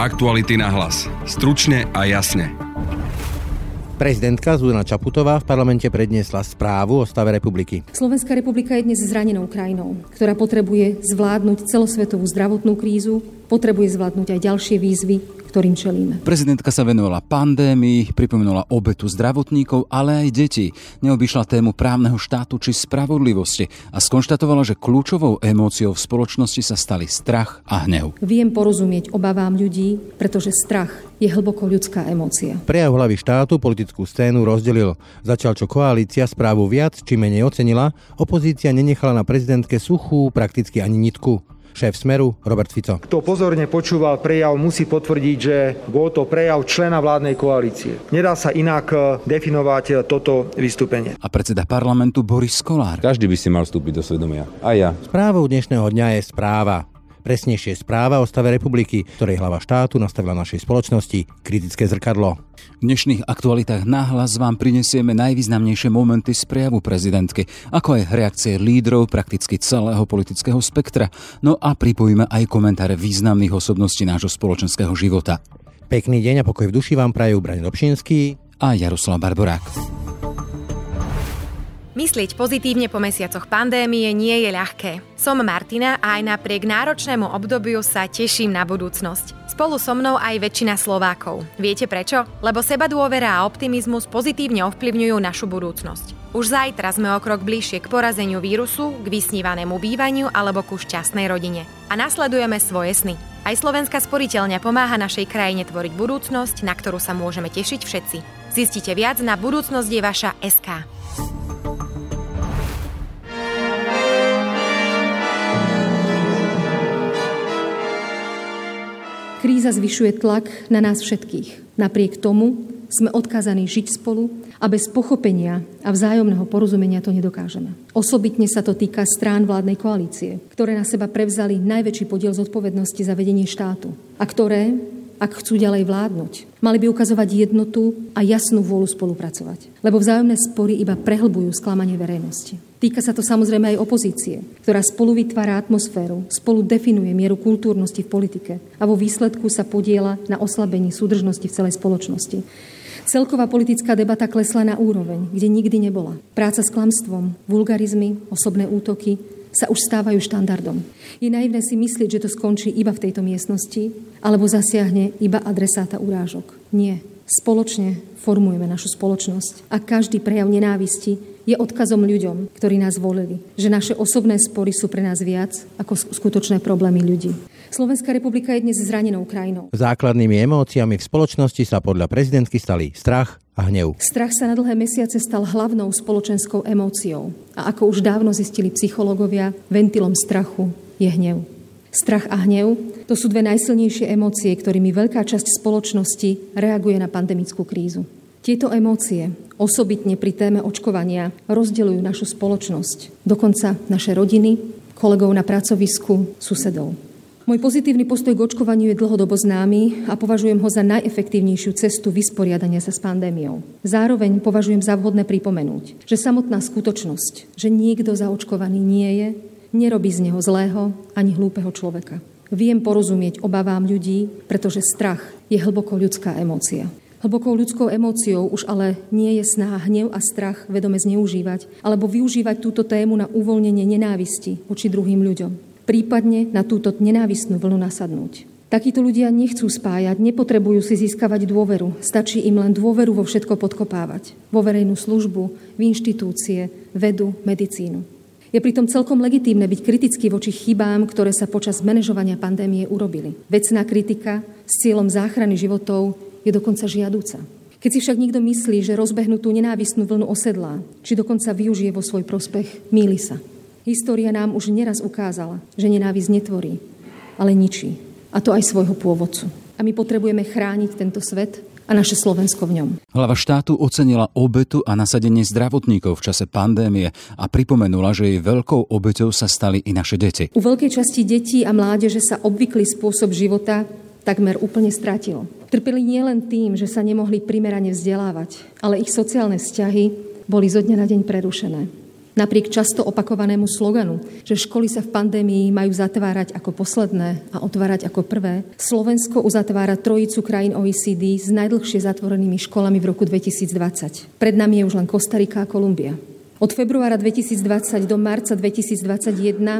Aktuality na hlas. Stručne a jasne. Prezidentka Zuzana Čaputová v parlamente predniesla správu o stave republiky. Slovenská republika je dnes zranenou krajinou, ktorá potrebuje zvládnuť celosvetovú zdravotnú krízu, potrebuje zvládnuť aj ďalšie výzvy, ktorým čelíme. Prezidentka sa venovala pandémii, pripomenula obetu zdravotníkov, ale aj detí. Neobyšla tému právneho štátu či spravodlivosti a skonštatovala, že kľúčovou emóciou v spoločnosti sa stali strach a hnev. Viem porozumieť obavám ľudí, pretože strach je hlboko ľudská emócia. Prejav hlavy štátu politickú scénu rozdelil. Začal, čo koalícia správu viac či menej ocenila, opozícia nenechala na prezidentke suchú prakticky ani nitku. Šéf SMERU Robert Fico. Kto pozorne počúval prejav, musí potvrdiť, že bol to prejav člena vládnej koalície. Nedá sa inak definovať toto vystúpenie. A predseda parlamentu Boris Kollár. Každý by si mal vstúpiť do svedomia. Aj ja. Správou dnešného dňa je správa. Presnejšie správa o stave republiky, ktorej hlava štátu nastavila našej spoločnosti kritické zrkadlo. V dnešných aktualitách nahlas vám prinesieme najvýznamnejšie momenty z prejavu prezidentky, ako aj reakcie lídrov prakticky celého politického spektra. No a pripojíme aj komentáre významných osobností nášho spoločenského života. Pekný deň a pokoj v duši vám prajú Braňo Dobšinský a Jaroslav Barborák. Myslieť pozitívne po mesiacoch pandémie nie je ľahké. Som Martina a aj napriek náročnému obdobiu sa teším na budúcnosť. Spolu so mnou aj väčšina Slovákov. Viete prečo? Lebo sebadôvera a optimizmus pozitívne ovplyvňujú našu budúcnosť. Už zajtra sme o krok bližšie k porazeniu vírusu, k vysnívanému bývaniu alebo ku šťastnej rodine. A nasledujeme svoje sny. Aj Slovenská sporiteľňa pomáha našej krajine tvoriť budúcnosť, na ktorú sa môžeme tešiť všetci. Zistite viac na budúcnosť je vaša SK. Kríza zvyšuje tlak na nás všetkých. Napriek tomu sme odkázaní žiť spolu a bez pochopenia a vzájomného porozumenia to nedokážeme. Osobitne sa to týka strán vládnej koalície, ktoré na seba prevzali najväčší podiel zodpovednosti za vedenie štátu a ktoré, ak chcú ďalej vládnuť, mali by ukazovať jednotu a jasnú vôľu spolupracovať. Lebo vzájomné spory iba prehlbujú sklamanie verejnosti. Týka sa to samozrejme aj opozície, ktorá spolu vytvára atmosféru, spolu definuje mieru kultúrnosti v politike a vo výsledku sa podieľa na oslabení súdržnosti v celej spoločnosti. Celková politická debata klesla na úroveň, kde nikdy nebola. Práca s klamstvom, vulgarizmy, osobné útoky sa už stávajú štandardom. Je naivné si myslieť, že to skončí iba v tejto miestnosti alebo zasiahne iba adresáta urážok. Nie. Spoločne formujeme našu spoločnosť a každý prejav nenávisti je odkazom ľuďom, ktorí nás volili, že naše osobné spory sú pre nás viac ako skutočné problémy ľudí. Slovenská republika je dnes zranenou krajinou. Základnými emóciami v spoločnosti sa podľa prezidentky stali strach a hnev. Strach sa na dlhé mesiace stal hlavnou spoločenskou emóciou a ako už dávno zistili psychológovia, ventilom strachu je hnev. Strach a hnev, to sú dve najsilnejšie emócie, ktorými veľká časť spoločnosti reaguje na pandemickú krízu. Tieto emócie, osobitne pri téme očkovania, rozdeľujú našu spoločnosť, dokonca naše rodiny, kolegov na pracovisku, susedov. Môj pozitívny postoj k očkovaniu je dlhodobo známy a považujem ho za najefektívnejšiu cestu vysporiadania sa s pandémiou. Zároveň považujem za vhodné pripomenúť, že samotná skutočnosť, že niekto zaočkovaný nie je, nerobí z neho zlého ani hlúpeho človeka. Viem porozumieť obavám ľudí, pretože strach je hlboko ľudská emócia. Hlbokou ľudskou emóciou už ale nie je snaha hnev a strach vedome zneužívať alebo využívať túto tému na uvoľnenie nenávisti voči druhým ľuďom, prípadne na túto nenávistnú vlnu nasadnúť. Takíto ľudia nechcú spájať, nepotrebujú si získavať dôveru, stačí im len dôveru vo všetko podkopávať, vo verejnú službu, v inštitúcie, vedu, medicínu. Je pritom celkom legitímne byť kritický voči chybám, ktoré sa počas manažovania pandémie urobili. Vecná kritika s cieľom záchrany životov je dokonca žiaduca. Keď si však niekto myslí, že rozbehnutú nenávistnú vlnu osedlá, či dokonca využije vo svoj prospech, mýli sa. História nám už neraz ukázala, že nenávisť netvorí, ale ničí. A to aj svojho pôvodcu. A my potrebujeme chrániť tento svet a naše Slovensko v ňom. Hlava štátu ocenila obetu a nasadenie zdravotníkov v čase pandémie a pripomenula, že jej veľkou obeťou sa stali i naše deti. U veľkej časti detí a mládeže sa obvyklý spôsob života takmer úplne stratilo. Trpeli nielen tým, že sa nemohli primerane vzdelávať, ale ich sociálne vzťahy boli zo dňa na deň prerušené. napriek často opakovanému sloganu, že školy sa v pandémii majú zatvárať ako posledné a otvárať ako prvé, Slovensko uzatvára trojicu krajín OECD s najdlhšie zatvorenými školami v roku 2020. Pred nami je už len Kostarika a Kolumbia. Od februára 2020 do marca 2021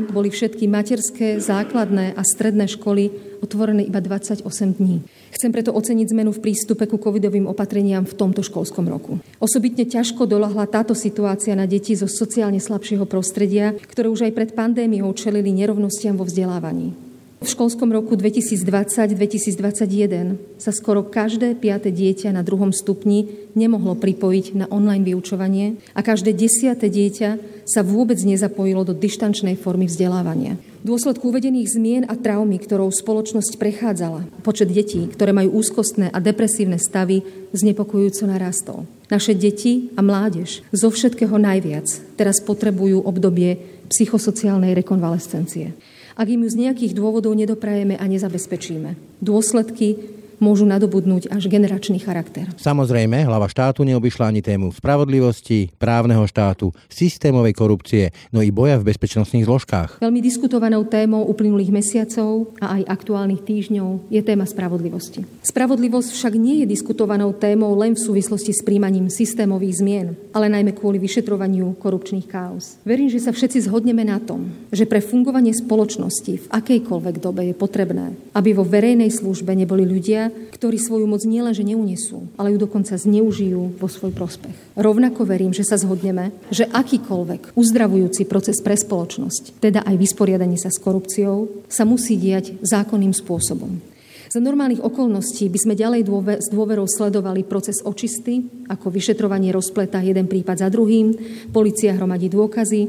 boli všetky materské, základné a stredné školy otvorené iba 28 dní. Chcem preto oceniť zmenu v prístupe ku covidovým opatreniam v tomto školskom roku. Osobitne ťažko doľahla táto situácia na deti zo sociálne slabšieho prostredia, ktoré už aj pred pandémiou čelili nerovnostiam vo vzdelávaní. V školskom roku 2020-2021 sa skoro každé 5. dieťa na 2. stupni nemohlo pripojiť na online vyučovanie a každé 10. dieťa sa vôbec nezapojilo do dištančnej formy vzdelávania. V dôsledku uvedených zmien a traumy, ktorou spoločnosť prechádzala, počet detí, ktoré majú úzkostné a depresívne stavy, znepokojujúco narastol. Naše deti a mládež zo všetkého najviac teraz potrebujú obdobie psychosociálnej rekonvalescencie. Ak im ju z nejakých dôvodov nedoprajeme a nezabezpečíme, dôsledky môžu nadobudnúť až generačný charakter. Samozrejme, hlava štátu neobyšla ani tému spravodlivosti, právneho štátu, systémovej korupcie, no i boja v bezpečnostných zložkách. Veľmi diskutovanou témou uplynulých mesiacov a aj aktuálnych týždňov je téma spravodlivosti. Spravodlivosť však nie je diskutovanou témou len v súvislosti s príjmaním systémových zmien, ale najmä kvôli vyšetrovaniu korupčných káuz. Verím, že sa všetci zhodneme na tom, že pre fungovanie spoločnosti v akejkoľvek dobe je potrebné, aby vo verejnej službe neboli ľudia, ktorí svoju moc nielenže neunesú, ale ju dokonca zneužijú vo svoj prospech. Rovnako verím, že sa zhodneme, že akýkoľvek uzdravujúci proces pre spoločnosť, teda aj vysporiadanie sa s korupciou, sa musí diať zákonným spôsobom. Za normálnych okolností by sme ďalej s dôverou sledovali proces očisty, ako vyšetrovanie rozpletá jeden prípad za druhým, polícia hromadí dôkazy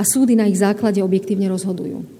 a súdy na ich základe objektívne rozhodujú.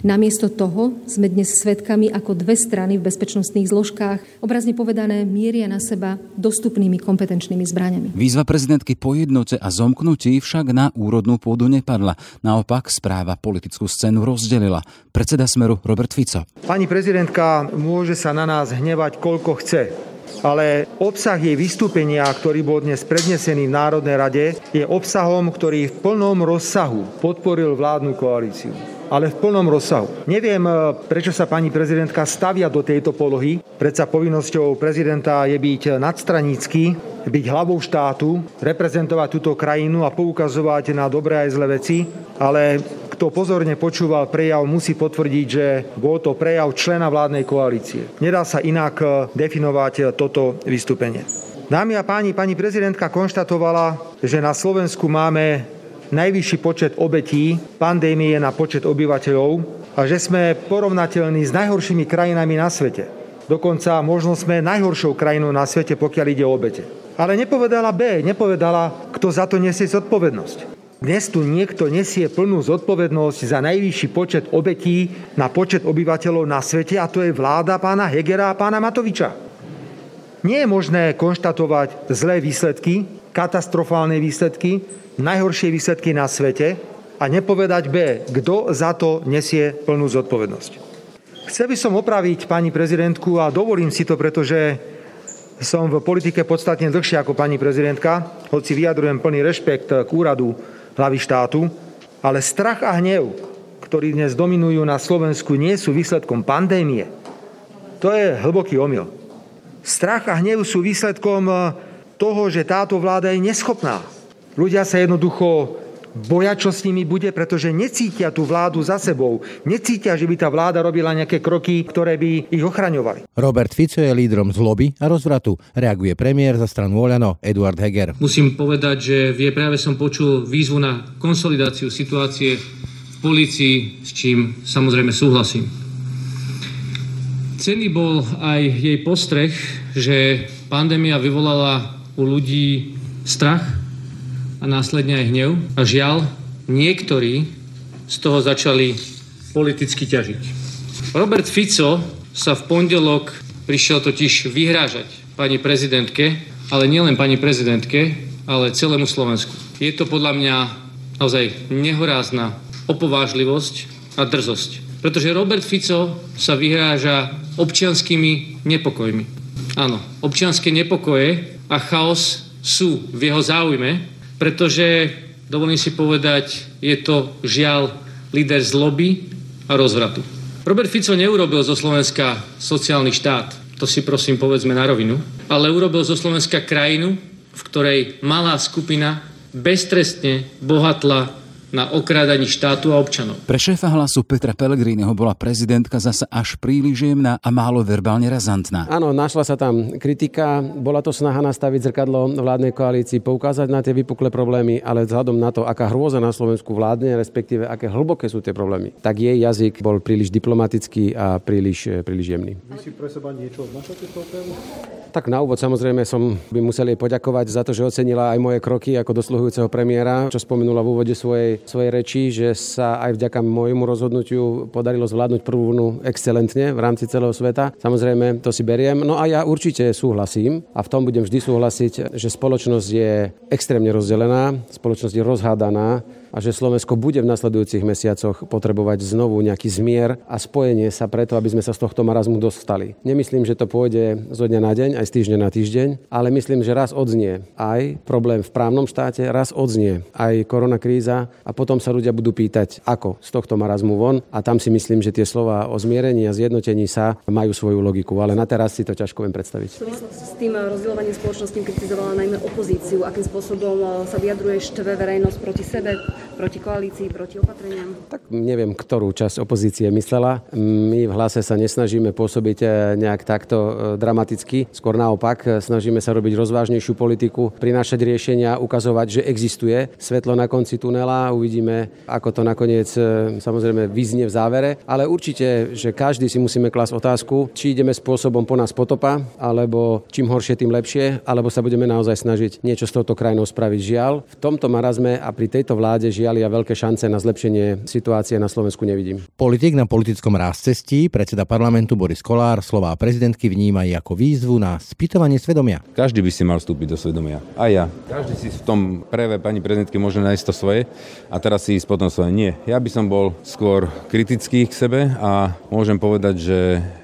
Namiesto toho sme dnes svedkami, ako dve strany v bezpečnostných zložkách, obrazne povedané, mieria na seba dostupnými kompetenčnými zbraňami. Výzva prezidentky po jednote a zomknutí však na úrodnú pôdu nepadla. Naopak správa politickú scénu rozdelila. Predseda Smeru Robert Fico. Pani prezidentka môže sa na nás hnevať, koľko chce, ale obsah jej vystúpenia, ktorý bol dnes prednesený v Národnej rade, je obsahom, ktorý v plnom rozsahu podporil vládnu koalíciu. Ale v plnom rozsahu. Neviem, prečo sa pani prezidentka stavia do tejto polohy. Predsa povinnosťou prezidenta je byť nadstranícky, byť hlavou štátu, reprezentovať túto krajinu a poukazovať na dobré aj zlé veci. Ale kto pozorne počúval prejav, musí potvrdiť, že bol to prejav člena vládnej koalície. Nedá sa inak definovať toto vystúpenie. Dámy a páni, pani prezidentka konštatovala, že na Slovensku máme najvyšší počet obetí pandémie na počet obyvateľov a že sme porovnateľní s najhoršími krajinami na svete. Dokonca možno sme najhoršou krajinou na svete, pokiaľ ide o obete. Ale nepovedala B, nepovedala, kto za to nesie zodpovednosť. Dnes tu niekto nesie plnú zodpovednosť za najvyšší počet obetí na počet obyvateľov na svete a to je vláda pána Hegera a pána Matoviča. Nie je možné konštatovať zlé výsledky, katastrofálne výsledky, najhoršie výsledky na svete a nepovedať B, kto za to nesie plnú zodpovednosť. Chcel by som opraviť pani prezidentku a dovolím si to, pretože som v politike podstatne dlhšie ako pani prezidentka, hoci vyjadrujem plný rešpekt k úradu hlavy štátu, ale strach a hnev, ktorí dnes dominujú na Slovensku, nie sú výsledkom pandémie. To je hlboký omyl. Strach a hnev sú výsledkom toho, že táto vláda je neschopná. Ľudia sa jednoducho boja, čo s nimi bude, pretože necítia tú vládu za sebou. Necítia, že by tá vláda robila nejaké kroky, ktoré by ich ochraňovali. Robert Fico je lídrom zloby a rozvratu. Reaguje premiér za stranu Oľano Eduard Heger. Musím povedať, že práve som počul výzvu na konsolidáciu situácie v polícii, s čím samozrejme súhlasím. Cenný bol aj jej postreh, že pandémia vyvolala u ľudí strach, a následne aj hnev. A žiaľ, niektorí z toho začali politicky ťažiť. Robert Fico sa v pondelok prišiel totiž vyhrážať pani prezidentke, ale nielen pani prezidentke, ale celému Slovensku. Je to podľa mňa naozaj nehorázna opovážlivosť a drzosť. Pretože Robert Fico sa vyhráža občianskými nepokojmi. Áno, občianske nepokoje a chaos sú v jeho záujme, pretože dovolím si povedať, je to žiaľ líder zloby a rozvratu. Robert Fico neurobil zo Slovenska sociálny štát, to si prosím povedzme na rovinu, ale urobil zo Slovenska krajinu, v ktorej malá skupina beztrestne bohatla na okrádaní štátu a občanov. Pre šéfa Hlasu Petra Pellegriniho bola prezidentka zasa až príliš jemná a málo verbálne razantná. Áno, našla sa tam kritika, bola to snaha nastaviť zrkadlo vládnej koalícii, poukázať na tie vypukle problémy, ale vzhľadom na to, aká hrôza na Slovensku vládne, respektíve aké hlboké sú tie problémy, tak jej jazyk bol príliš diplomatický a príliš jemný. Vy si pre seba niečo odnášate z toho tému? Tak na úvod samozrejme by musel jej poďakovať za to, že ocenila aj moje kroky ako dosluhujúceho premiéra, čo spomenula v úvode svojej reči, že sa aj vďaka môjmu rozhodnutiu podarilo zvládnuť prvú vlnu excelentne v rámci celého sveta. Samozrejme, to si beriem. No a ja určite súhlasím a v tom budem vždy súhlasiť, že spoločnosť je extrémne rozdelená, spoločnosť je rozhádaná a že Slovensko bude v nasledujúcich mesiacoch potrebovať znovu nejaký zmier a spojenie sa preto, aby sme sa z tohto marazmu dostali. Nemyslím, že to pôjde zo dňa na deň, aj z týždňa na týždeň, ale myslím, že raz odznie aj problém v právnom štáte, raz odznie aj koronakríza a potom sa ľudia budú pýtať, ako z tohto marazmu von, a tam si myslím, že tie slová o zmierení a zjednotení sa majú svoju logiku, ale na teraz si to ťažko viem predstaviť. S tým rozdeľovaním spoločnosti kritizovala najmä opozíciu, akým spôsobom sa vyjadruje, štve verejnosť proti sebe, proti koalícii, proti opatreniam? Tak neviem, ktorú časť opozície myslela. My v Hlase sa nesnažíme pôsobiť nejak takto dramaticky. Skôr naopak, snažíme sa robiť rozvážnejšiu politiku, prinášať riešenia, ukazovať, že existuje svetlo na konci tunela. Uvidíme, ako to nakoniec samozrejme vyznie v závere. Ale určite, že každý si musíme klásť otázku, či ideme spôsobom po nás potopa, alebo čím horšie, tým lepšie, alebo sa budeme naozaj snažiť niečo s touto krajinou spraviť. Žiaľ, v tomto marazme a pri tejto vláde žiaľ, ja veľké šance na zlepšenie situácie na Slovensku nevidím. Politik na politickom rázcestí, predseda parlamentu Boris Kollár slová prezidentky vníma aj ako výzvu na spýtovanie svedomia. Každý by si mal vstúpiť do svedomia. Aj ja. Každý si v tom prejave pani prezidentky môže nájsť to svoje a teraz si ísť potom svoje. Nie. Ja by som bol skôr kritický k sebe a môžem povedať, že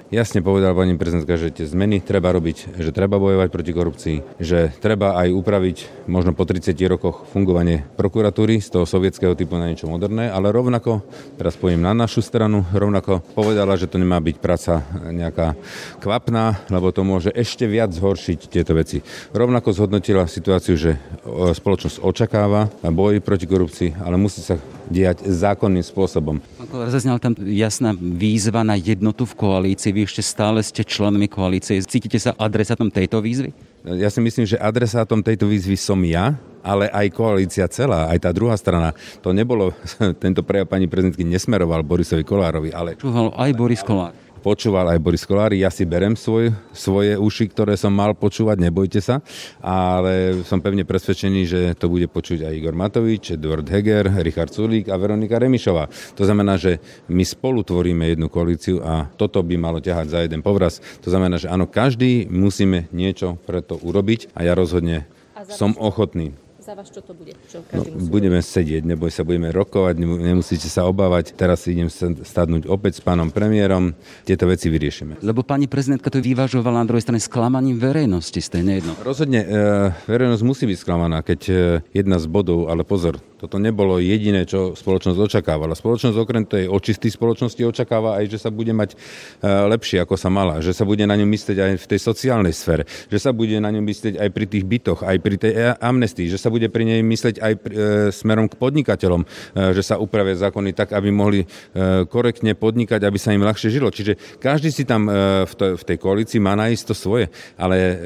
jasne povedala pani prezidentka, že tie zmeny treba robiť, že treba bojovať proti korupcii, že treba aj upraviť možno po 30 rokoch fungovanie prokuratúry z toho sovietského typu na niečo moderné, ale rovnako, teraz pôjdem na našu stranu, rovnako povedala, že to nemá byť práca nejaká kvapná, lebo to môže ešte viac zhoršiť tieto veci. Rovnako zhodnotila situáciu, že spoločnosť očakáva boj proti korupcii, ale musí sa diať zákonným spôsobom. Zaznala tam jasná výzva na jednotu v koalícii. Vy ešte stále ste členmi koalície. Cítite sa adresátom tejto výzvy? Ja si myslím, že adresátom tejto výzvy som ja, ale aj koalícia celá, aj tá druhá strana. To nebolo, tento prejav pani prezidentky nesmeroval Borisovi Kollárovi, ale... Počúval aj Boris Kollár, ja si berem svoje uši, ktoré som mal počúvať, nebojte sa, ale som pevne presvedčený, že to bude počuť aj Igor Matovič, Eduard Heger, Richard Sulík a Veronika Remišová. To znamená, že my spolu tvoríme jednu koalíciu a toto by malo ťahať za jeden povraz. To znamená, že áno, každý musíme niečo preto urobiť a ja rozhodne som ochotný. Za vás čo to bude? Budeme sedieť, neboj sa, budeme rokovať, nemusíte sa obávať. Teraz idem stadnúť opäť s pánom premiérom. Tieto veci vyriešime. Lebo pani prezidentka to vyvažovala na druhej strane sklamaním verejnosti, ste nejedno. Rozhodne, verejnosť musí byť sklamaná, keď jedna z bodov, ale pozor, toto nebolo jediné, čo spoločnosť očakávala. Spoločnosť okrem tej očistý spoločnosti očakáva aj, že sa bude mať lepšie, ako sa mala, že sa bude na ňom myslieť aj v tej sociálnej sfére, že sa bude na ňom myslieť aj pri tých bytoch, aj pri tej amnestii, že sa bude pri nej myslieť aj smerom k podnikateľom, že sa upravia zákony tak, aby mohli korektne podnikať, aby sa im ľahšie žilo. Čiže každý si tam v tej koalícii má nájsť to svoje, ale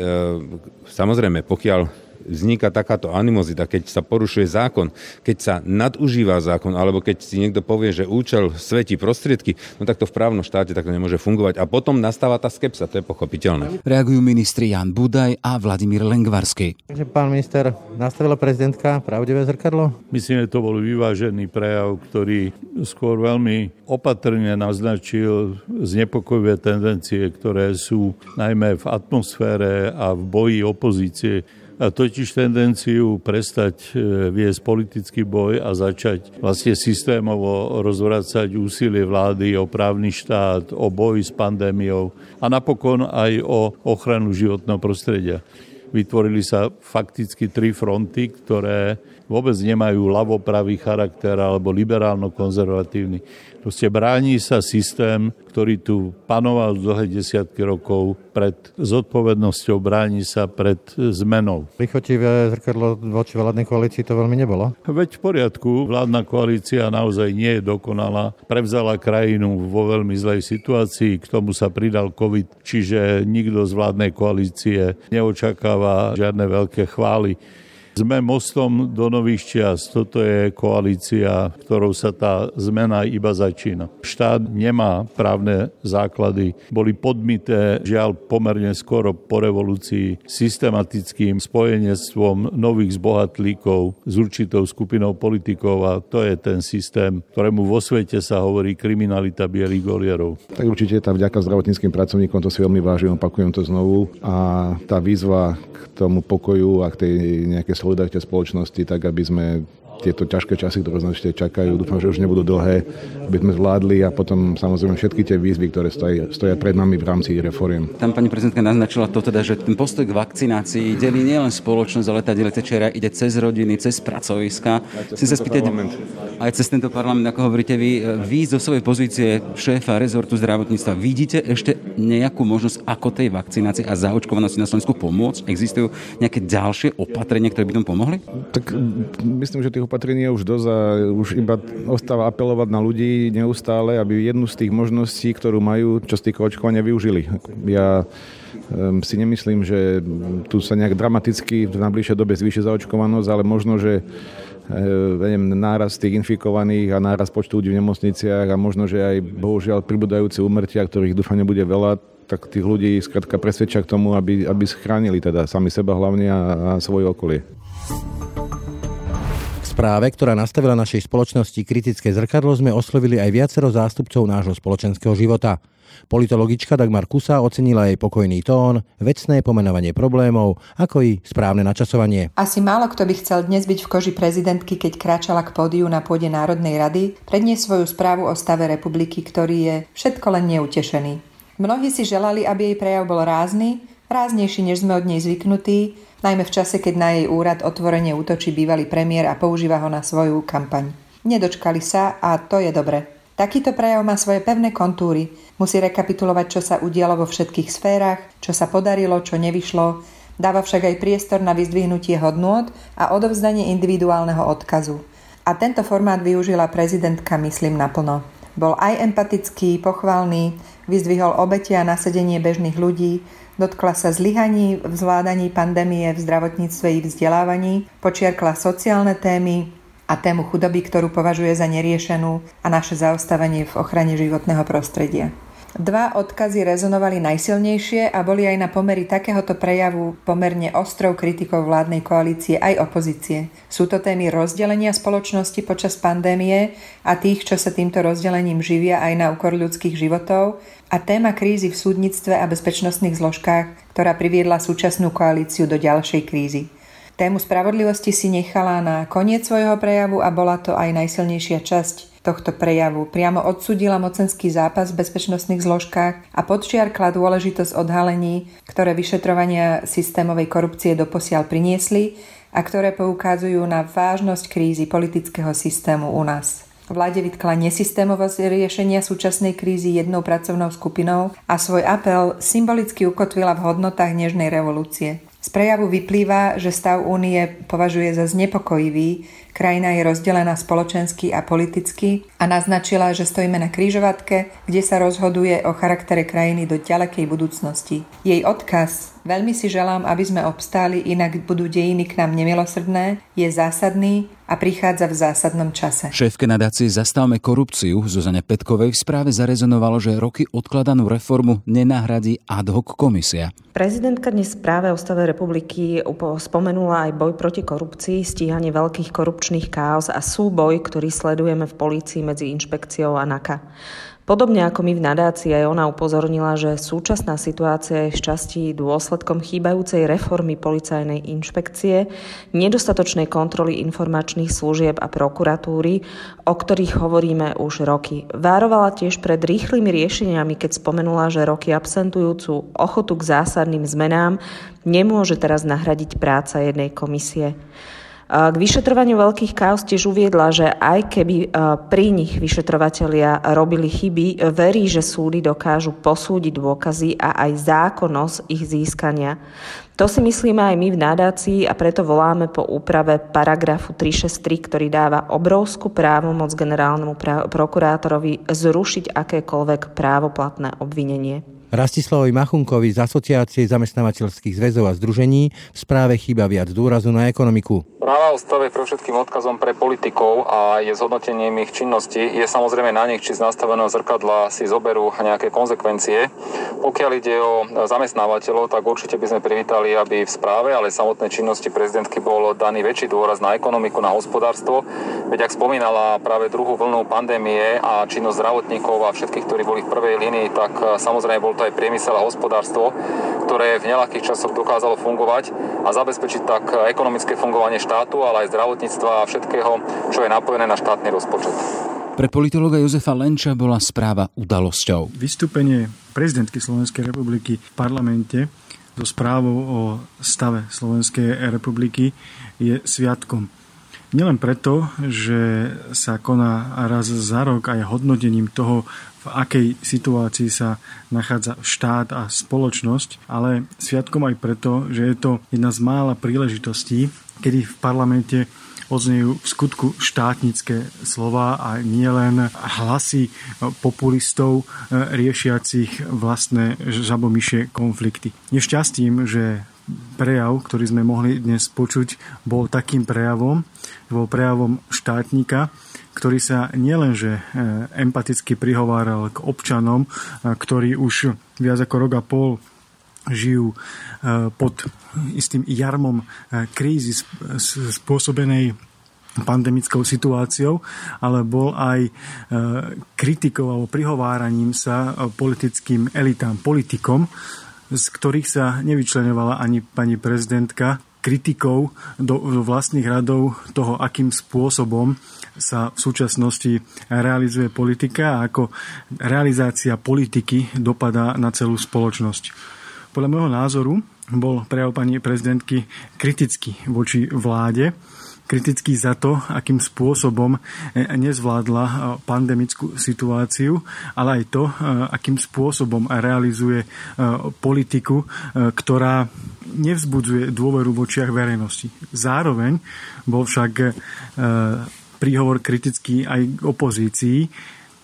samozrejme, pokiaľ vzniká takáto animozita, keď sa porušuje zákon, keď sa nadužíva zákon, alebo keď si niekto povie, že účel svätí prostriedky, no tak to v právnom štáte takto nemôže fungovať. A potom nastáva tá skepsa, to je pochopiteľné. Reagujú ministri Ján Budaj a Vladimír Lengvarsky. Pán minister, nastavila prezidentka pravdivé zrkadlo? Myslím, že to bol vyvážený prejav, ktorý skôr veľmi opatrne naznačil znepokojivé tendencie, ktoré sú najmä v atmosfére a v boji opozície, a totiž tendenciu prestať viesť politický boj a začať vlastne systémovo rozvracať úsilie vlády o právny štát, o boji s pandémiou a napokon aj o ochranu životného prostredia. Vytvorili sa fakticky tri fronty, ktoré vôbec nemajú ľavopravý charakter alebo liberálno-konzervatívny. Proste bráni sa systém, ktorý tu panoval dlhé desiatky rokov, pred zodpovednosťou, bráni sa pred zmenou. Lichotivé zrkadlo voči vládnej koalícii to veľmi nebolo? Veď v poriadku, vládna koalícia naozaj nie je dokonalá. Prevzala krajinu vo veľmi zlej situácii, k tomu sa pridal COVID, čiže nikto z vládnej koalície neočakáva žiadne veľké chvály. Sme mostom do nových čias. Toto je koalícia, ktorou sa tá zmena iba začína. Štát nemá právne základy. Boli podmité, žiaľ, pomerne skoro po revolúcii systematickým spojenectvom nových zbohatlíkov s určitou skupinou politikov a to je ten systém, ktorému vo svete sa hovorí kriminalita bielých golierov. Tak určite tá vďaka zdravotníckym pracovníkom, to si veľmi vážim, opakujem to znovu. A tá výzva k tomu pokoju a k tej nejakej solidarite spoločnosti, tak aby sme tieto ťažké časy, ktoré nás ešte čakajú, dúfam, že už nebudú dlhé, aby sme zvládli a potom samozrejme všetky tie výzvy, ktoré stoja pred nami v rámci reforiem. Tam pani prezidentka naznačila to teda, že ten postoj k vakcinácii delí nielen spoločnosť, ale tá delitečiera ide cez rodiny, cez pracoviska. Chcem sa spýtať aj cez tento parlament, ako hovoríte vy zo svojej pozície šéfa rezortu zdravotníctva vidíte ešte nejakú možnosť, ako tej vakcinácii a zaočkovanosti na Slovensku pomôcť? Existujú nejaké ďalšie opatrenia, ktoré by tomu pomohli? Tak myslím, že opatrenie už dosť a už iba ostáva apelovať na ľudí neustále, aby jednu z tých možností, ktorú majú, čo z týka očkovania, využili. Ja si nemyslím, že tu sa nejak dramaticky v najbližšej dobe zvýši zaočkovanosť, ale možno, že nárast tých infikovaných a nárast počtu ľudí v nemocniciach a možno, že aj bohužiaľ pribúdajúce úmrtia, ktorých dúfam nebude veľa, tak tých ľudí skrátka presvedčia k tomu, aby schránili teda sami seba hlavne a svoje okolie. V správe, ktorá nastavila našej spoločnosti kritické zrkadlo, sme oslovili aj viacero zástupcov nášho spoločenského života. Politologička Dagmar Kusá ocenila jej pokojný tón, vecné pomenovanie problémov, ako i správne načasovanie. Asi málo kto by chcel dnes byť v koži prezidentky, keď kráčala k pódiu na pôde Národnej rady, predniesť svoju správu o stave republiky, ktorý je všetko len neutešený. Mnohí si želali, aby jej prejav bol rázny, ráznejší, než sme od nej zvyknutí, najmä v čase, keď na jej úrad otvorene útočí bývalý premiér a používa ho na svoju kampaň. Nedočkali sa a to je dobre. Takýto prejav má svoje pevné kontúry. Musí rekapitulovať, čo sa udialo vo všetkých sférach, čo sa podarilo, čo nevyšlo. Dáva však aj priestor na vyzdvihnutie hodnôt a odovzdanie individuálneho odkazu. A tento formát využila prezidentka, myslím, naplno. Bol aj empatický, pochvalný, vyzdvihol obete a nasadenie bežných ľudí, dotkla sa zlyhaní v zvládaní pandémie v zdravotníctve i vzdelávaní, počiarkla sociálne témy a tému chudoby, ktorú považuje za neriešenú a naše zaostávanie v ochrane životného prostredia. Dva odkazy rezonovali najsilnejšie a boli aj na pomery takéhoto prejavu pomerne ostrou kritikou vládnej koalície aj opozície. Sú to témy rozdelenia spoločnosti počas pandémie a tých, čo sa týmto rozdelením živia aj na úkor ľudských životov, a téma krízy v súdnictve a bezpečnostných zložkách, ktorá priviedla súčasnú koalíciu do ďalšej krízy. Tému spravodlivosti si nechala na koniec svojho prejavu a bola to aj najsilnejšia časť tohto prejavu. Priamo odsúdila mocenský zápas v bezpečnostných zložkách a podčiarkla dôležitosť odhalení, ktoré vyšetrovania systémovej korupcie doposiaľ priniesli a ktoré poukazujú na vážnosť krízy politického systému u nás. Vláde vytkla nesystémovosť riešenia súčasnej krízy jednou pracovnou skupinou a svoj apel symbolicky ukotvila v hodnotách Nežnej revolúcie. Z prejavu vyplýva, že stav únie považuje za znepokojivý, krajina je rozdelená spoločensky a politicky a naznačila, že stojíme na križovatke, kde sa rozhoduje o charaktere krajiny do ďalekej budúcnosti. Jej odkaz, veľmi si želám, aby sme obstáli, inak budú dejiny k nám nemilosrdné, je zásadný a prichádza v zásadnom čase. Šéfke nadácie Zastavme korupciu Zuzane Petkovej v správe zarezonovalo, že roky odkladanú reformu nenahradí ad hoc komisia. Prezidentka dnes v správe o stave republiky spomenula aj boj proti korupcii, stíhanie veľkých korupčných káuz a súboj, ktorý sledujeme v polícii medzi inšpekciou a NAKA. Podobne ako my v nadácii, aj ona upozornila, že súčasná situácia je sčasti dôsledkom chýbajúcej reformy policajnej inšpekcie, nedostatočnej kontroly informačných služieb a prokuratúry, o ktorých hovoríme už roky. Várovala tiež pred rýchlymi riešeniami, keď spomenula, že roky absentujúcu ochotu k zásadným zmenám nemôže teraz nahradiť práca jednej komisie. K vyšetrovaniu veľkých káuz tiež uviedla, že aj keby pri nich vyšetrovatelia robili chyby, verí, že súdy dokážu posúdiť dôkazy a aj zákonnosť ich získania. To si myslíme aj my v nadácii a preto voláme po úprave paragrafu 363, ktorý dáva obrovskú právomoc generálnemu prokurátorovi zrušiť akékoľvek právoplatné obvinenie. Rastislavovi Machunkovi z Asociácie zamestnávateľských zväzov a združení v správe chýba viac dôrazu na ekonomiku. Správa o stave je predovšetkým odkazom pre politikov a je zhodnotením ich činnosti. Je samozrejme na nich, či z nastaveného zrkadla si zoberú nejaké konzekvencie. Pokiaľ ide o zamestnávateľov, tak určite by sme privítali, aby v správe, ale samotnej činnosti prezidentky bol daný väčší dôraz na ekonomiku, na hospodárstvo. Veď ak spomínala práve druhú vlnu pandémie a činnosť zdravotníkov a všetkých, ktorí boli v prvej línii, tak samozrejme bol aj priemysel a hospodárstvo, ktoré v neľahkých časoch dokázalo fungovať a zabezpečiť tak ekonomické fungovanie štátu, ale aj zdravotníctva a všetkého, čo je napojené na štátny rozpočet. Pre politológa Jozefa Lenča bola správa udalosťou. Vystúpenie prezidentky Slovenskej republiky v parlamente so správou o stave Slovenskej republiky je sviatkom. Nielen preto, že sa koná raz za rok a je hodnotením toho, v akej situácii sa nachádza štát a spoločnosť, ale sviatkom aj preto, že je to jedna z mála príležitostí, kedy v parlamente odznejú v skutku štátnické slová a nielen hlasy populistov riešiacich vlastné žabomyšie konflikty. Nešťastím, že prejav, ktorý sme mohli dnes počuť, bol takým prejavom, štátnika, ktorý sa nielenže empaticky prihováral k občanom, ktorí už viac ako rok a pol žijú pod istým jarmom krízy spôsobenej pandemickou situáciou, ale bol aj kritikou alebo prihováraním sa politickým elitám, politikom, z ktorých sa nevyčlenovala ani pani prezidentka, kritikou do vlastných radov toho, akým spôsobom sa v súčasnosti realizuje politika a ako realizácia politiky dopadá na celú spoločnosť. Podľa môjho názoru bol prejav pani prezidentky kritický voči vláde, kritický za to, akým spôsobom nezvládla pandemickú situáciu, ale aj to, akým spôsobom realizuje politiku, ktorá nevzbudzuje dôveru v očiach verejnosti. Zároveň bol však príhovor kritický aj k opozícii,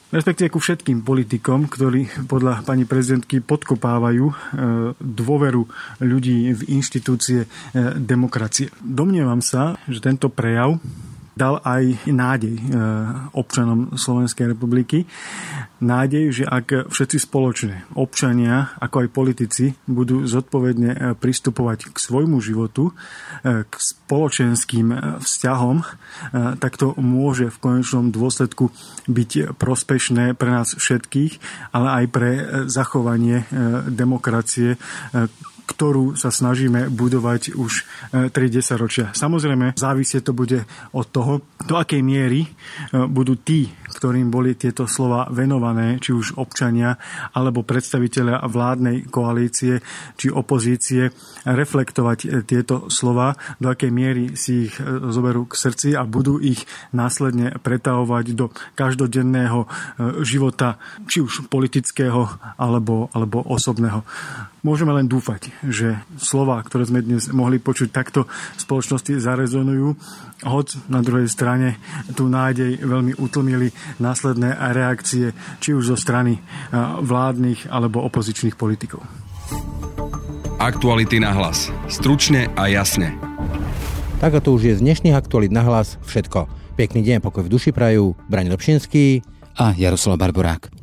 respektíve ku všetkým politikom, ktorí podľa pani prezidentky podkopávajú dôveru ľudí v inštitúcie demokracie. Domnievam sa, že tento prejav dal aj nádej občanom Slovenskej republiky. Nádej, že ak všetci spoločne, občania ako aj politici, budú zodpovedne pristupovať k svojmu životu, k spoločenským vzťahom, tak to môže v konečnom dôsledku byť prospešné pre nás všetkých, ale aj pre zachovanie demokracie, ktorú sa snažíme budovať už 30 ročia. Samozrejme, závisieť to bude od toho, do akej miery budú tí, ktorým boli tieto slova venované, či už občania, alebo predstavitelia vládnej koalície, či opozície, reflektovať tieto slova, do akej miery si ich zoberú k srdci a budú ich následne pretavovať do každodenného života, či už politického, alebo osobného. Môžeme len dúfať, že slová, ktoré sme dnes mohli počuť takto, v spoločnosti zarezonujú, hoď na druhej strane tú nádej veľmi utlmili následné reakcie, či už zo strany vládnych alebo opozičných politikov. Aktuality na hlas. Stručne a jasne. Tak a to už je z dnešných aktualít na hlas všetko. Pekný deň, pokoj v duši prajú Braňo Dobšinský a Jaroslav Barborák.